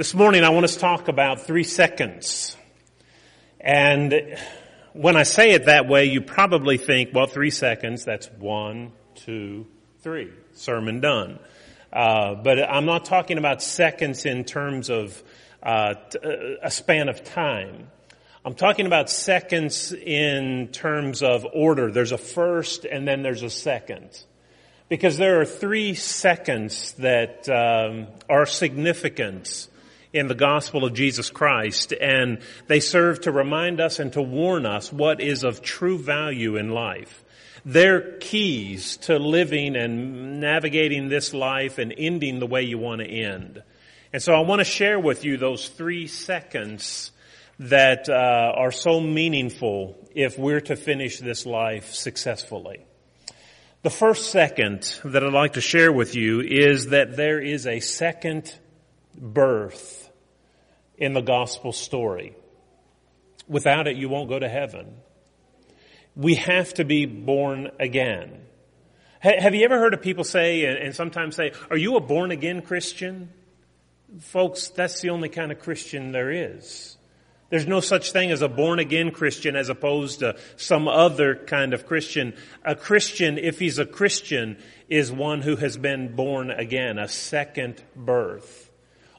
This morning I want us to talk about 3 seconds. And when I say it that way, you probably think, well, 3 seconds, that's 1, 2, 3, sermon done. But I'm not talking about seconds in terms of a span of time. I'm talking about seconds in terms of order. There's a first and then there's a second. Because there are 3 seconds that are significant in the gospel of Jesus Christ, and they serve to remind us and to warn us what is of true value in life. They're keys to living and navigating this life and ending the way you want to end. And so I want to share with you those 3 seconds that are so meaningful if we're to finish this life successfully. The first second that I'd like to share with you is that there is a second birth in the gospel story. Without it, you won't go to heaven. We have to be born again. Have you ever heard of people say, and sometimes say, are you a born-again Christian? Folks, that's the only kind of Christian there is. There's no such thing as a born-again Christian as opposed to some other kind of Christian. A Christian, if he's a Christian, is one who has been born again, a second birth.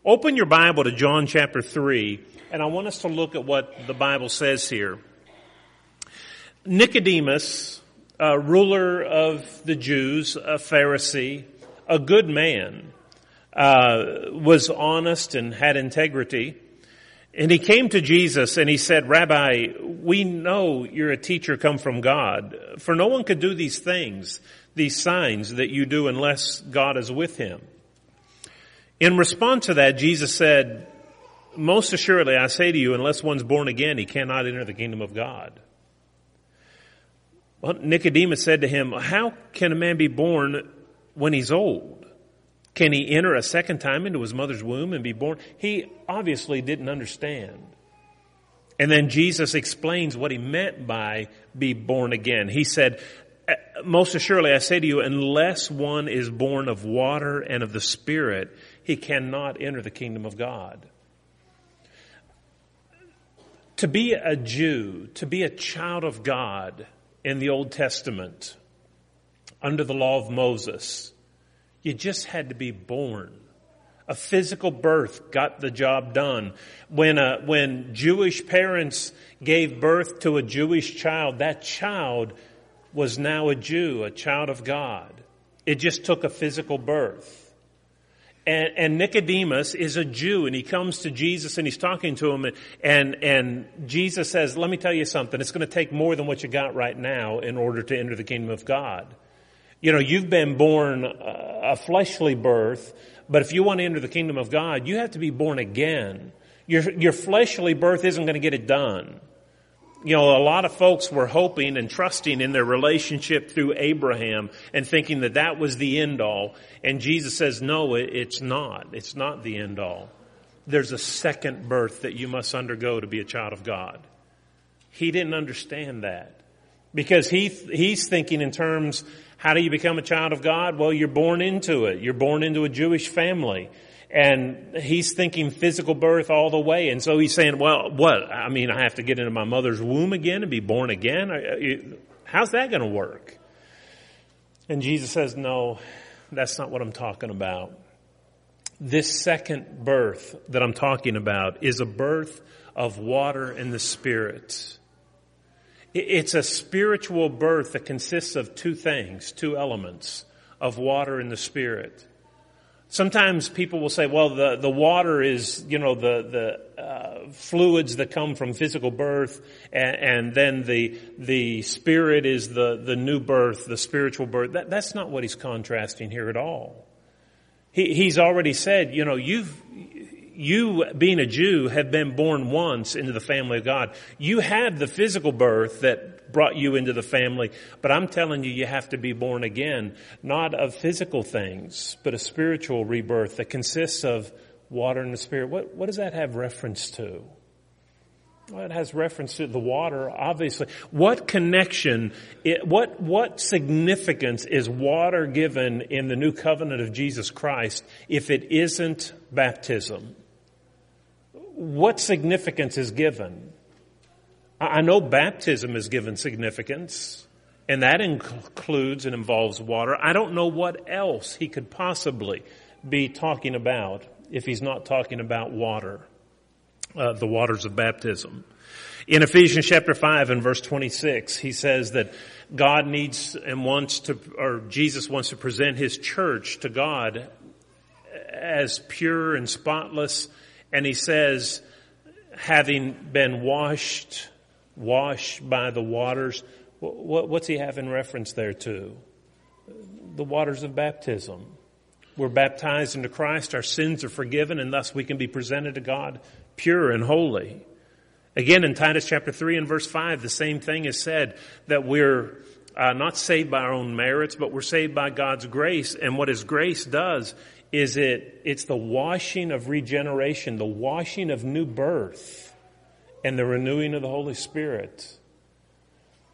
Open your Bible to John chapter 3, and I want us to look at what the Bible says here. Nicodemus, a ruler of the Jews, a Pharisee, a good man, was honest and had integrity. And he came to Jesus and he said, Rabbi, we know you're a teacher come from God, for no one could do these things, these signs that you do unless God is with him. In response to that, Jesus said, most assuredly, I say to you, unless one's born again, he cannot enter the kingdom of God. Well, Nicodemus said to him, how can a man be born when he's old? Can he enter a second time into his mother's womb and be born? He obviously didn't understand. And then Jesus explains what he meant by be born again. He said, most assuredly, I say to you, unless one is born of water and of the Spirit, he cannot enter the kingdom of God. To be a Jew, to be a child of God in the Old Testament, under the law of Moses, you just had to be born. A physical birth got the job done. When Jewish parents gave birth to a Jewish child, that child was now a Jew, a child of God. It just took a physical birth. And Nicodemus is a Jew, and he comes to Jesus, and he's talking to him, and Jesus says, let me tell you something. It's going to take more than what you got right now in order to enter the kingdom of God. You know, you've been born a fleshly birth, but if you want to enter the kingdom of God, you have to be born again. Your fleshly birth isn't going to get it done. You know, a lot of folks were hoping and trusting in their relationship through Abraham and thinking that that was the end all. And Jesus says, no, it's not. It's not the end all. There's a second birth that you must undergo to be a child of God. He didn't understand that because he's thinking in terms, how do you become a child of God? Well, you're born into it. You're born into a Jewish family. And he's thinking physical birth all the way. And so he's saying, well, what? I mean, I have to get into my mother's womb again and be born again? How's that going to work? And Jesus says, no, that's not what I'm talking about. This second birth that I'm talking about is a birth of water and the Spirit. It's a spiritual birth that consists of two things, two elements of water and the Spirit. Sometimes people will say, well, the water is, you know, the fluids that come from physical birth, and then the Spirit is the new birth, the spiritual birth. That's not what he's contrasting here at all. He's already said, you know, you being a Jew have been born once into the family of God. You had the physical birth that brought you into the family, but I'm telling you, you have to be born again, not of physical things, but a spiritual rebirth that consists of water and the Spirit. What does that have reference to? Well, it has reference to the water, obviously. What connection, what significance is water given in the new covenant of Jesus Christ if it isn't baptism? what significance is given? I know baptism is given significance, and that includes and involves water. I don't know what else he could possibly be talking about if he's not talking about water, the waters of baptism. In Ephesians chapter 5 and verse 26, he says that God needs and wants to, or Jesus wants to present his church to God as pure and spotless. And he says, having been washed by the waters. What's he have in reference there to? The waters of baptism. We're baptized into Christ. Our sins are forgiven, and thus we can be presented to God pure and holy. Again, in Titus chapter 3 and verse 5, the same thing is said, that we're not saved by our own merits, but we're saved by God's grace. And what his grace does is it's the washing of regeneration, the washing of new birth, and the renewing of the Holy Spirit.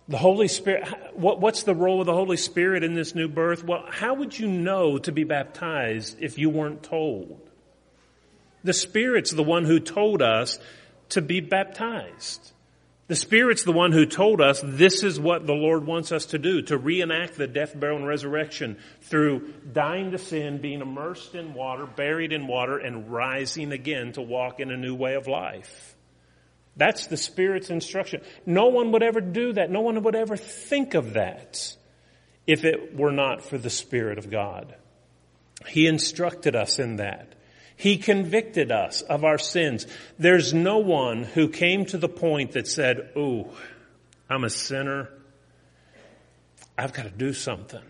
The Holy Spirit, what's the role of the Holy Spirit in this new birth? Well, how would you know to be baptized if you weren't told? The Spirit's the one who told us to be baptized. The Spirit's the one who told us this is what the Lord wants us to do, to reenact the death, burial, and resurrection through dying to sin, being immersed in water, buried in water, and rising again to walk in a new way of life. That's the Spirit's instruction. No one would ever do that. No one would ever think of that if it were not for the Spirit of God. He instructed us in that. He convicted us of our sins. There's no one who came to the point that said, "Oh, I'm a sinner. I've got to do something."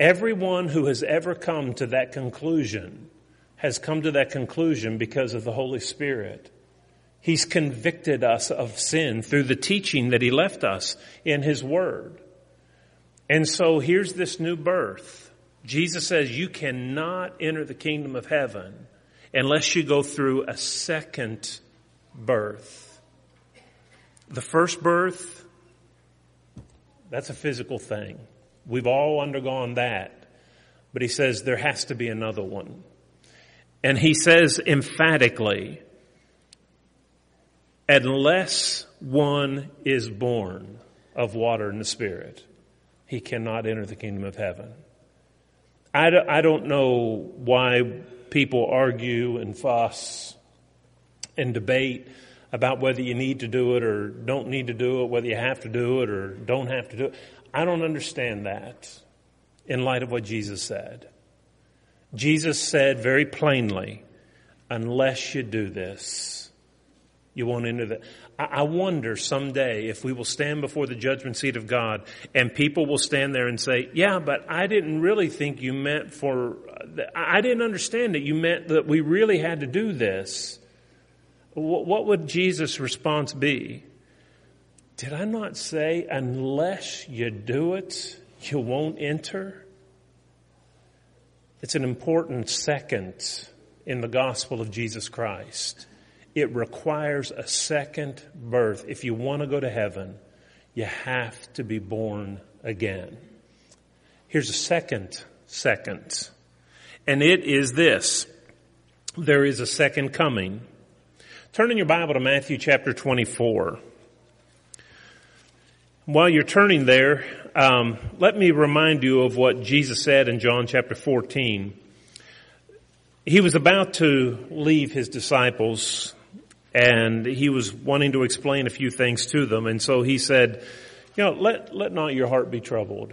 Everyone who has ever come to that conclusion has come to that conclusion because of the Holy Spirit. He's convicted us of sin through the teaching that he left us in his word. And so here's this new birth. Jesus says you cannot enter the kingdom of heaven unless you go through a second birth. The first birth, that's a physical thing. We've all undergone that. But he says there has to be another one. And he says emphatically, unless one is born of water and the Spirit, he cannot enter the kingdom of heaven. I don't know why people argue and fuss and debate about whether you need to do it or don't need to do it, whether you have to do it or don't have to do it. I don't understand that in light of what Jesus said. Jesus said very plainly, unless you do this, you won't enter the... I wonder someday if we will stand before the judgment seat of God and people will stand there and say, "Yeah, but I didn't really think you meant for, I didn't understand that you meant that we really had to do this." What would Jesus' response be? "Did I not say, unless you do it, you won't enter?" It's an important second in the gospel of Jesus Christ. It requires a second birth. If you want to go to heaven, you have to be born again. Here's a second. And it is this. There is a second coming. Turn in your Bible to Matthew chapter 24. While you're turning there, let me remind you of what Jesus said in John chapter 14. He was about to leave his disciples, and he was wanting to explain a few things to them. And so he said, let not your heart be troubled.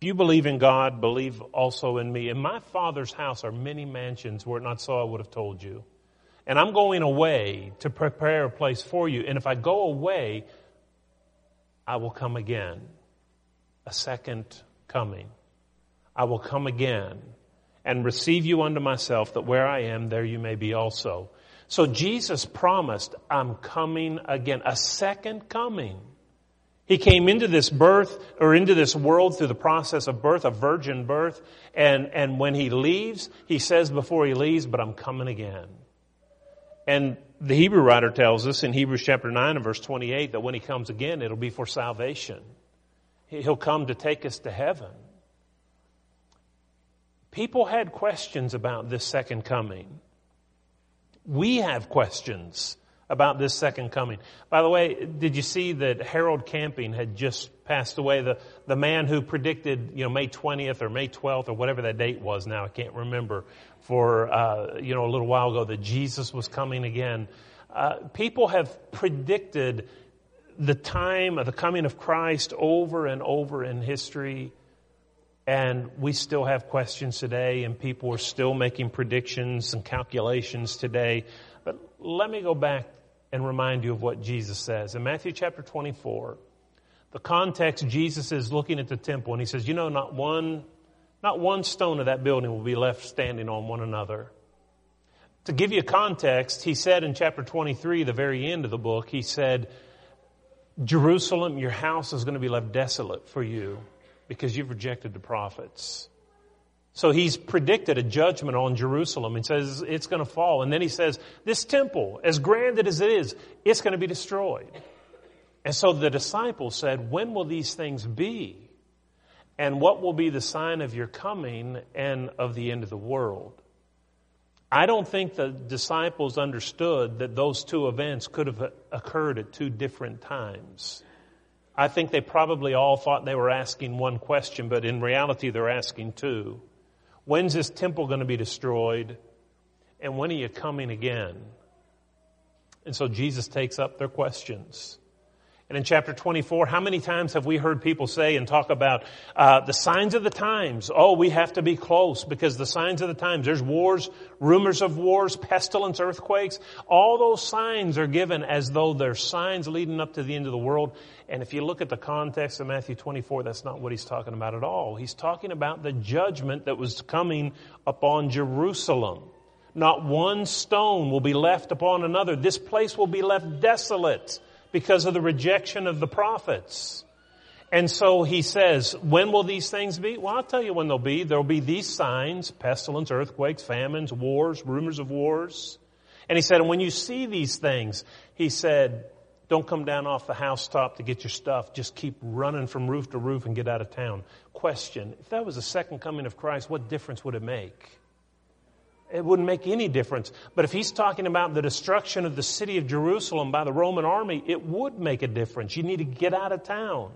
If you believe in God, believe also in me. In my Father's house are many mansions. Were it not so, I would have told you. And I'm going away to prepare a place for you. And if I go away, I will come again. A second coming. I will come again and receive you unto myself, that where I am, there you may be also. So Jesus promised, I'm coming again, a second coming. He came into this world through the process of birth, a virgin birth. And when he leaves, he says before he leaves, but I'm coming again. And the Hebrew writer tells us in Hebrews chapter 9 and verse 28 that when he comes again, it'll be for salvation. He'll come to take us to heaven. People had questions about this second coming. We have questions about this second coming. By the way, did you see that Harold Camping had just passed away? The man who predicted, May 20th or May 12th or whatever that date was now, I can't remember, for, a little while ago that Jesus was coming again. People have predicted the time of the coming of Christ over and over in history. And we still have questions today, and people are still making predictions and calculations today. But let me go back and remind you of what Jesus says. In Matthew chapter 24, the context, Jesus is looking at the temple, and he says, not one stone of that building will be left standing on one another. To give you context, he said in chapter 23, the very end of the book, he said, Jerusalem, your house is going to be left desolate for you, because you've rejected the prophets. So he's predicted a judgment on Jerusalem and says it's going to fall. And then he says, this temple, as grand as it is, it's going to be destroyed. And so the disciples said, when will these things be? And what will be the sign of your coming and of the end of the world? I don't think the disciples understood that those two events could have occurred at two different times. I think they probably all thought they were asking one question, but in reality they're asking two. When's this temple going to be destroyed? And when are you coming again? And so Jesus takes up their questions. And in chapter 24, how many times have we heard people say and talk about the signs of the times? Oh, we have to be close because the signs of the times, there's wars, rumors of wars, pestilence, earthquakes. All those signs are given as though they're signs leading up to the end of the world. And if you look at the context of Matthew 24, that's not what he's talking about at all. He's talking about the judgment that was coming upon Jerusalem. Not one stone will be left upon another. This place will be left desolate, because of the rejection of the prophets. And so he says, when will these things be? Well, I'll tell you when they'll be. There'll be these signs, pestilence, earthquakes, famines, wars, rumors of wars. And he said, and when you see these things, he said, don't come down off the housetop to get your stuff. Just keep running from roof to roof and get out of town. Question, if that was the second coming of Christ, what difference would it make? It wouldn't make any difference. But if he's talking about the destruction of the city of Jerusalem by the Roman army, it would make a difference. You need to get out of town.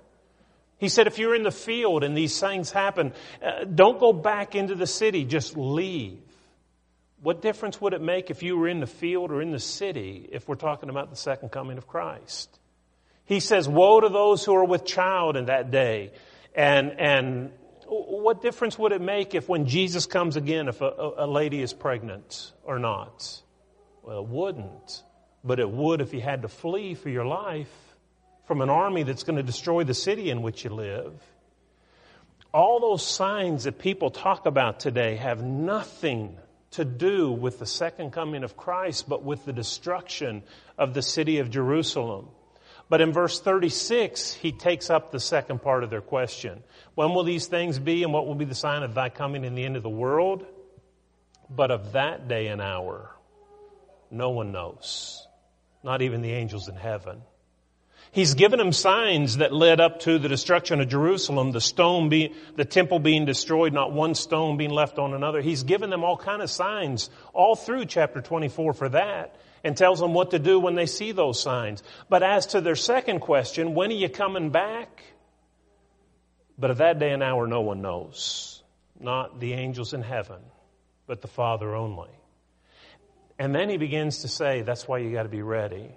He said, if you're in the field and these things happen, don't go back into the city. Just leave. What difference would it make if you were in the field or in the city if we're talking about the second coming of Christ? He says, woe to those who are with child in that day. And what difference would it make if when Jesus comes again, if a lady is pregnant or not? Well, it wouldn't. But it would if you had to flee for your life from an army that's going to destroy the city in which you live. All those signs that people talk about today have nothing to do with the second coming of Christ, but with the destruction of the city of Jerusalem. But in verse 36, he takes up the second part of their question. When will these things be, and what will be the sign of thy coming and the end of the world? But of that day and hour, no one knows, not even the angels in heaven. He's given them signs that led up to the destruction of Jerusalem, the temple being destroyed, not one stone being left on another. He's given them all kind of signs all through chapter 24 for that, and tells them what to do when they see those signs. But as to their second question, when are you coming back? But of that day and hour, no one knows, not the angels in heaven, but the Father only. And then he begins to say, that's why you got to be ready.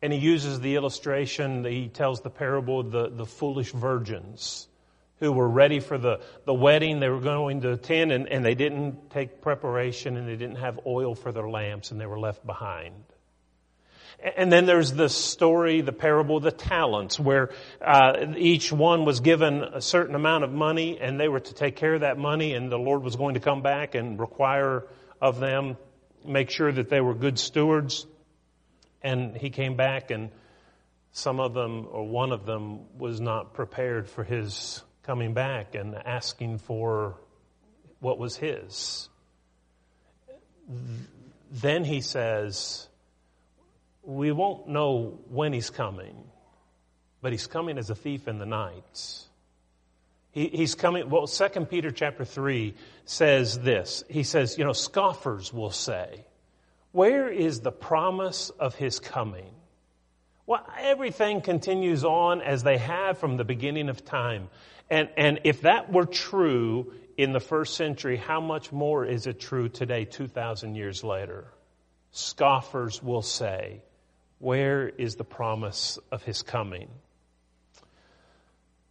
And he uses the illustration, he tells the parable of the foolish virgins who were ready for the wedding they were going to attend, and they didn't take preparation, and they didn't have oil for their lamps, and they were left behind. And then there's the story, the parable of the talents, where each one was given a certain amount of money, and they were to take care of that money, and the Lord was going to come back and require of them, make sure that they were good stewards. And he came back, and some of them, or one of them, was not prepared for his coming back and asking for what was his. Then he says, we won't know when he's coming, but he's coming as a thief in the night. He's coming. Well, Second Peter chapter 3 says this. He says, scoffers will say, Where is the promise of his coming? Well, everything continues on as they have from the beginning of time. And if that were true in the first century, how much more is it true today, 2,000 years later? Scoffers will say, where is the promise of his coming?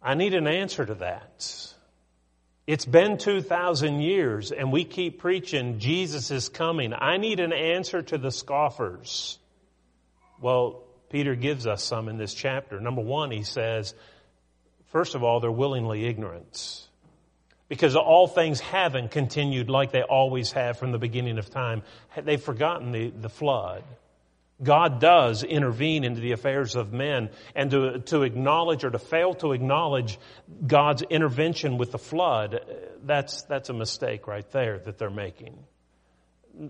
I need an answer to that. It's been 2,000 years and we keep preaching Jesus is coming. I need an answer to the scoffers. Well, Peter gives us some in this chapter. Number one, he says, first of all, they're willingly ignorant, because all things haven't continued like they always have from the beginning of time. They've forgotten the flood. God does intervene into the affairs of men, and to acknowledge or to fail to acknowledge God's intervention with the flood, that's a mistake right there that they're making.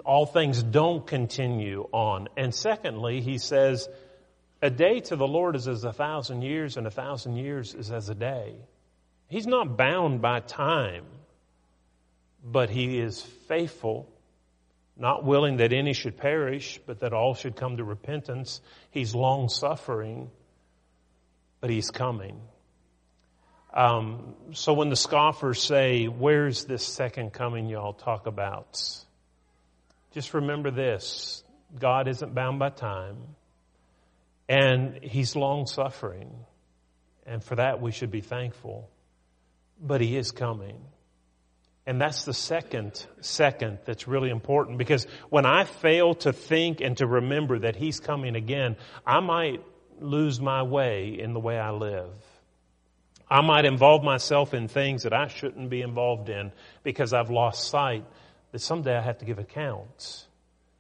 All things don't continue on. And secondly, he says, a day to the Lord is as 1,000 years, and 1,000 years is as a day. He's not bound by time, but he is faithful, not willing that any should perish, but that all should come to repentance. He's long-suffering, but he's coming. So when the scoffers say, where's this second coming y'all talk about? Just remember this. God isn't bound by time. And he's long-suffering, and for that we should be thankful. But he is coming. And that's the second that's really important, because when I fail to think and to remember that he's coming again, I might lose my way in the way I live. I might involve myself in things that I shouldn't be involved in because I've lost sight that someday I have to give accounts.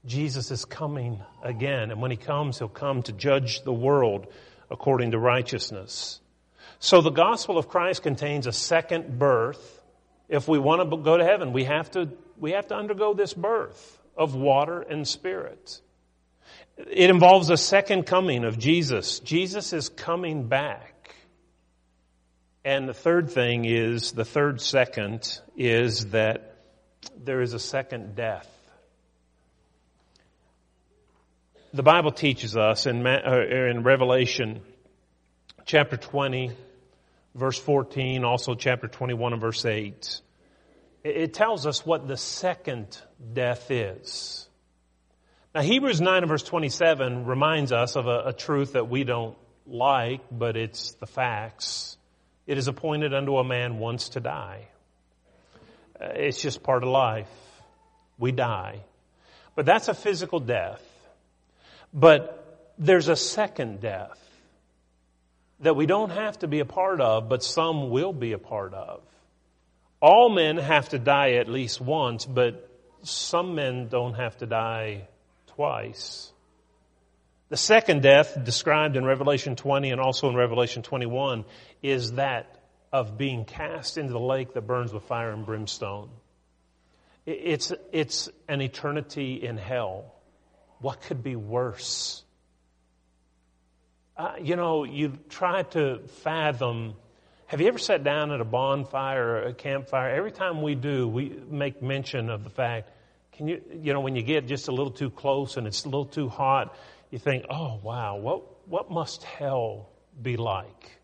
Jesus is coming again, and when he comes, he'll come to judge the world according to righteousness. So the gospel of Christ contains a second birth. If we want to go to heaven, we have to undergo this birth of water and spirit. It involves a second coming of Jesus. Jesus is coming back. And the third thing is, the third second is that there is a second death. The Bible teaches us in Revelation chapter 20, verse 14, also chapter 21 and verse 8. It tells us what the second death is. Now, Hebrews 9 and verse 27 reminds us of a truth that we don't like, but it's the facts. It is appointed unto a man once to die. It's just part of life. We die. But that's a physical death. But there's a second death that we don't have to be a part of, but some will be a part of. All men have to die at least once, but some men don't have to die twice. The second death described in Revelation 20 and also in Revelation 21 is that of being cast into the lake that burns with fire and brimstone. It's an eternity in hell. What could be worse? You try to fathom. Have you ever sat down at a bonfire or a campfire? Every time we do, we make mention of the fact, when you get just a little too close and it's a little too hot, you think, oh, wow, what must hell be like?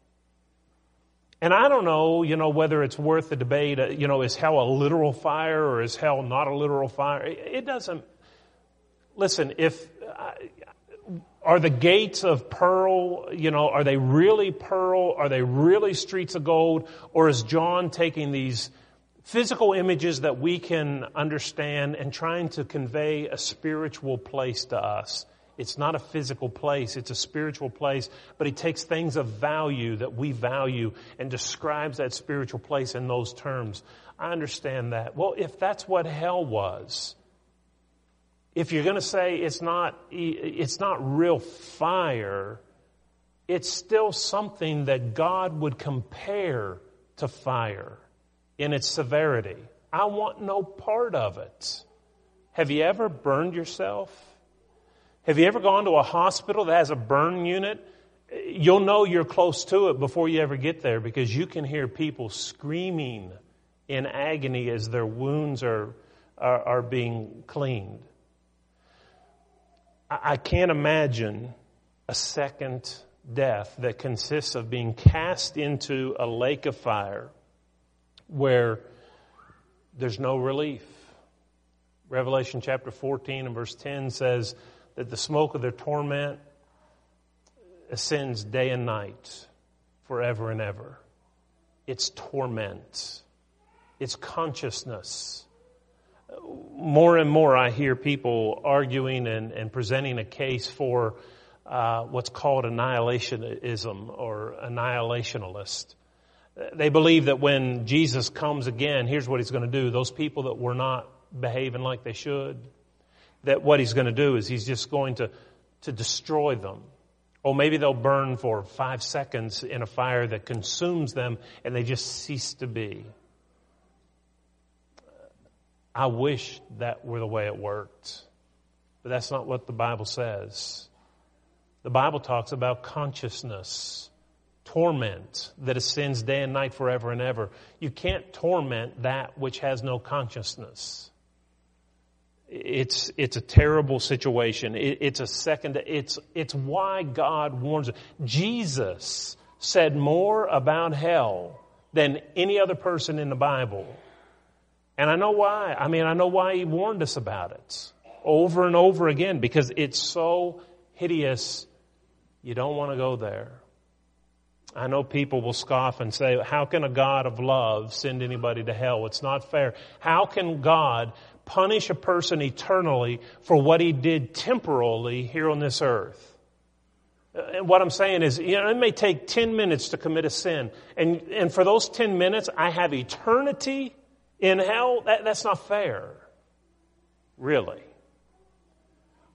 And I don't know, whether it's worth the debate, is hell a literal fire or is hell not a literal fire? It doesn't. Listen, are the gates of pearl, are they really pearl? Are they really streets of gold? Or is John taking these physical images that we can understand and trying to convey a spiritual place to us? It's not a physical place, it's a spiritual place, but he takes things of value that we value and describes that spiritual place in those terms. I understand that. Well, if that's what hell was, if you're going to say it's not real fire, it's still something that God would compare to fire in its severity. I want no part of it. Have you ever burned yourself? Have you ever gone to a hospital that has a burn unit? You'll know you're close to it before you ever get there, because you can hear people screaming in agony as their wounds are being cleaned. I can't imagine a second death that consists of being cast into a lake of fire where there's no relief. Revelation chapter 14 and verse 10 says that the smoke of their torment ascends day and night forever and ever. It's torment. It's consciousness. More and more I hear people arguing and presenting a case for what's called annihilationism or annihilationalist. They believe that when Jesus comes again, here's what he's going to do. Those people that were not behaving like they should, that what he's going to do is he's just going to destroy them. Or maybe they'll burn for 5 seconds in a fire that consumes them and they just cease to be. I wish that were the way it worked. But that's not what the Bible says. The Bible talks about consciousness, torment that ascends day and night forever and ever. You can't torment that which has no consciousness. It's a terrible situation. It's why God warns us. Jesus said more about hell than any other person in the Bible. And I know why. I know why he warned us about it over and over again, because it's so hideous. You don't want to go there. I know people will scoff and say, how can a God of love send anybody to hell? It's not fair. How can God punish a person eternally for what he did temporally here on this earth? And what I'm saying is, it may take 10 minutes to commit a sin. And for those 10 minutes, I have eternity in hell? That's not fair. Really.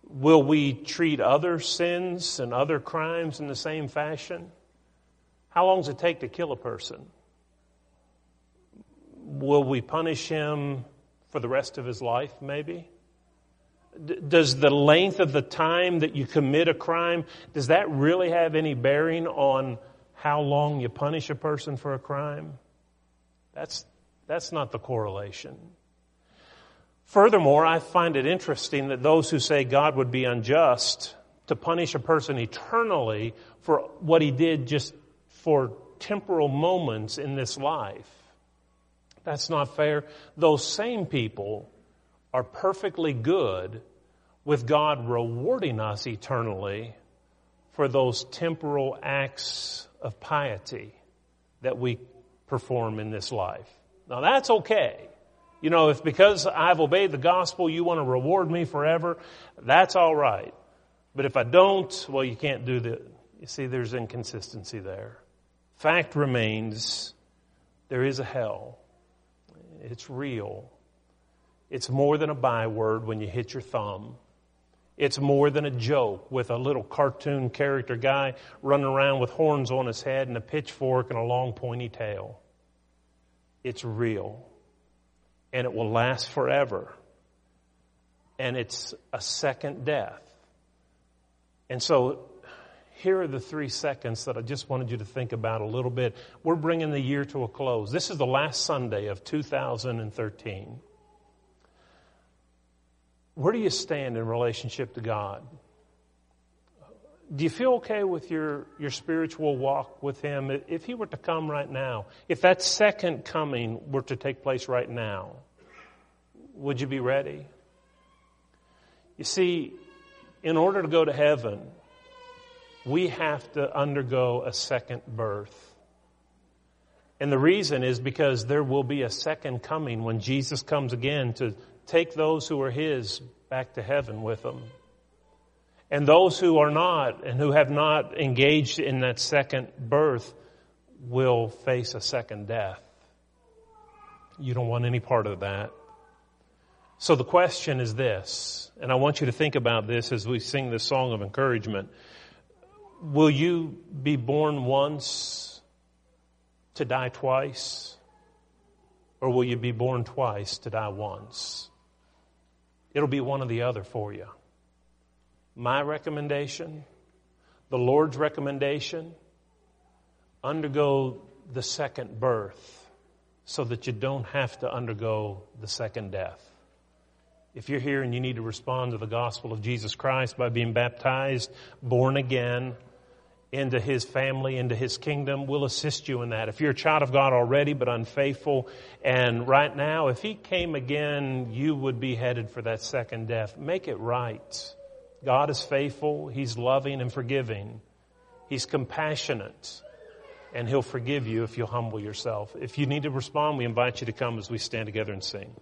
Will we treat other sins and other crimes in the same fashion? How long does it take to kill a person? Will we punish him for the rest of his life, maybe? Does the length of the time that you commit a crime, does that really have any bearing on how long you punish a person for a crime? That's not the correlation. Furthermore, I find it interesting that those who say God would be unjust to punish a person eternally for what he did just for temporal moments in this life. That's not fair. Those same people are perfectly good with God rewarding us eternally for those temporal acts of piety that we perform in this life. Now that's okay. If because I've obeyed the gospel, you want to reward me forever, that's all right. But if I don't, well, you can't do that. You see, there's inconsistency there. Fact remains, there is a hell. It's real. It's more than a byword when you hit your thumb. It's more than a joke with a little cartoon character guy running around with horns on his head and a pitchfork and a long pointy tail. It's real. And it will last forever. And it's a second death. And so here are the 3 seconds that I just wanted you to think about a little bit. We're bringing the year to a close. This is the last Sunday of 2013. Where do you stand in relationship to God? Do you feel okay with your spiritual walk with Him? If He were to come right now, if that second coming were to take place right now, would you be ready? You see, in order to go to heaven, we have to undergo a second birth. And the reason is because there will be a second coming when Jesus comes again to take those who are His back to heaven with Him. And those who are not and who have not engaged in that second birth will face a second death. You don't want any part of that. So the question is this, and I want you to think about this as we sing this song of encouragement. Will you be born once to die twice? Or will you be born twice to die once? It'll be one or the other for you. My recommendation, the Lord's recommendation, undergo the second birth so that you don't have to undergo the second death. If you're here and you need to respond to the gospel of Jesus Christ by being baptized, born again, into His family, into His kingdom, we'll assist you in that. If you're a child of God already but unfaithful, and right now, if He came again, you would be headed for that second death. Make it right. God is faithful. He's loving and forgiving. He's compassionate, and He'll forgive you if you'll humble yourself. If you need to respond, we invite you to come as we stand together and sing.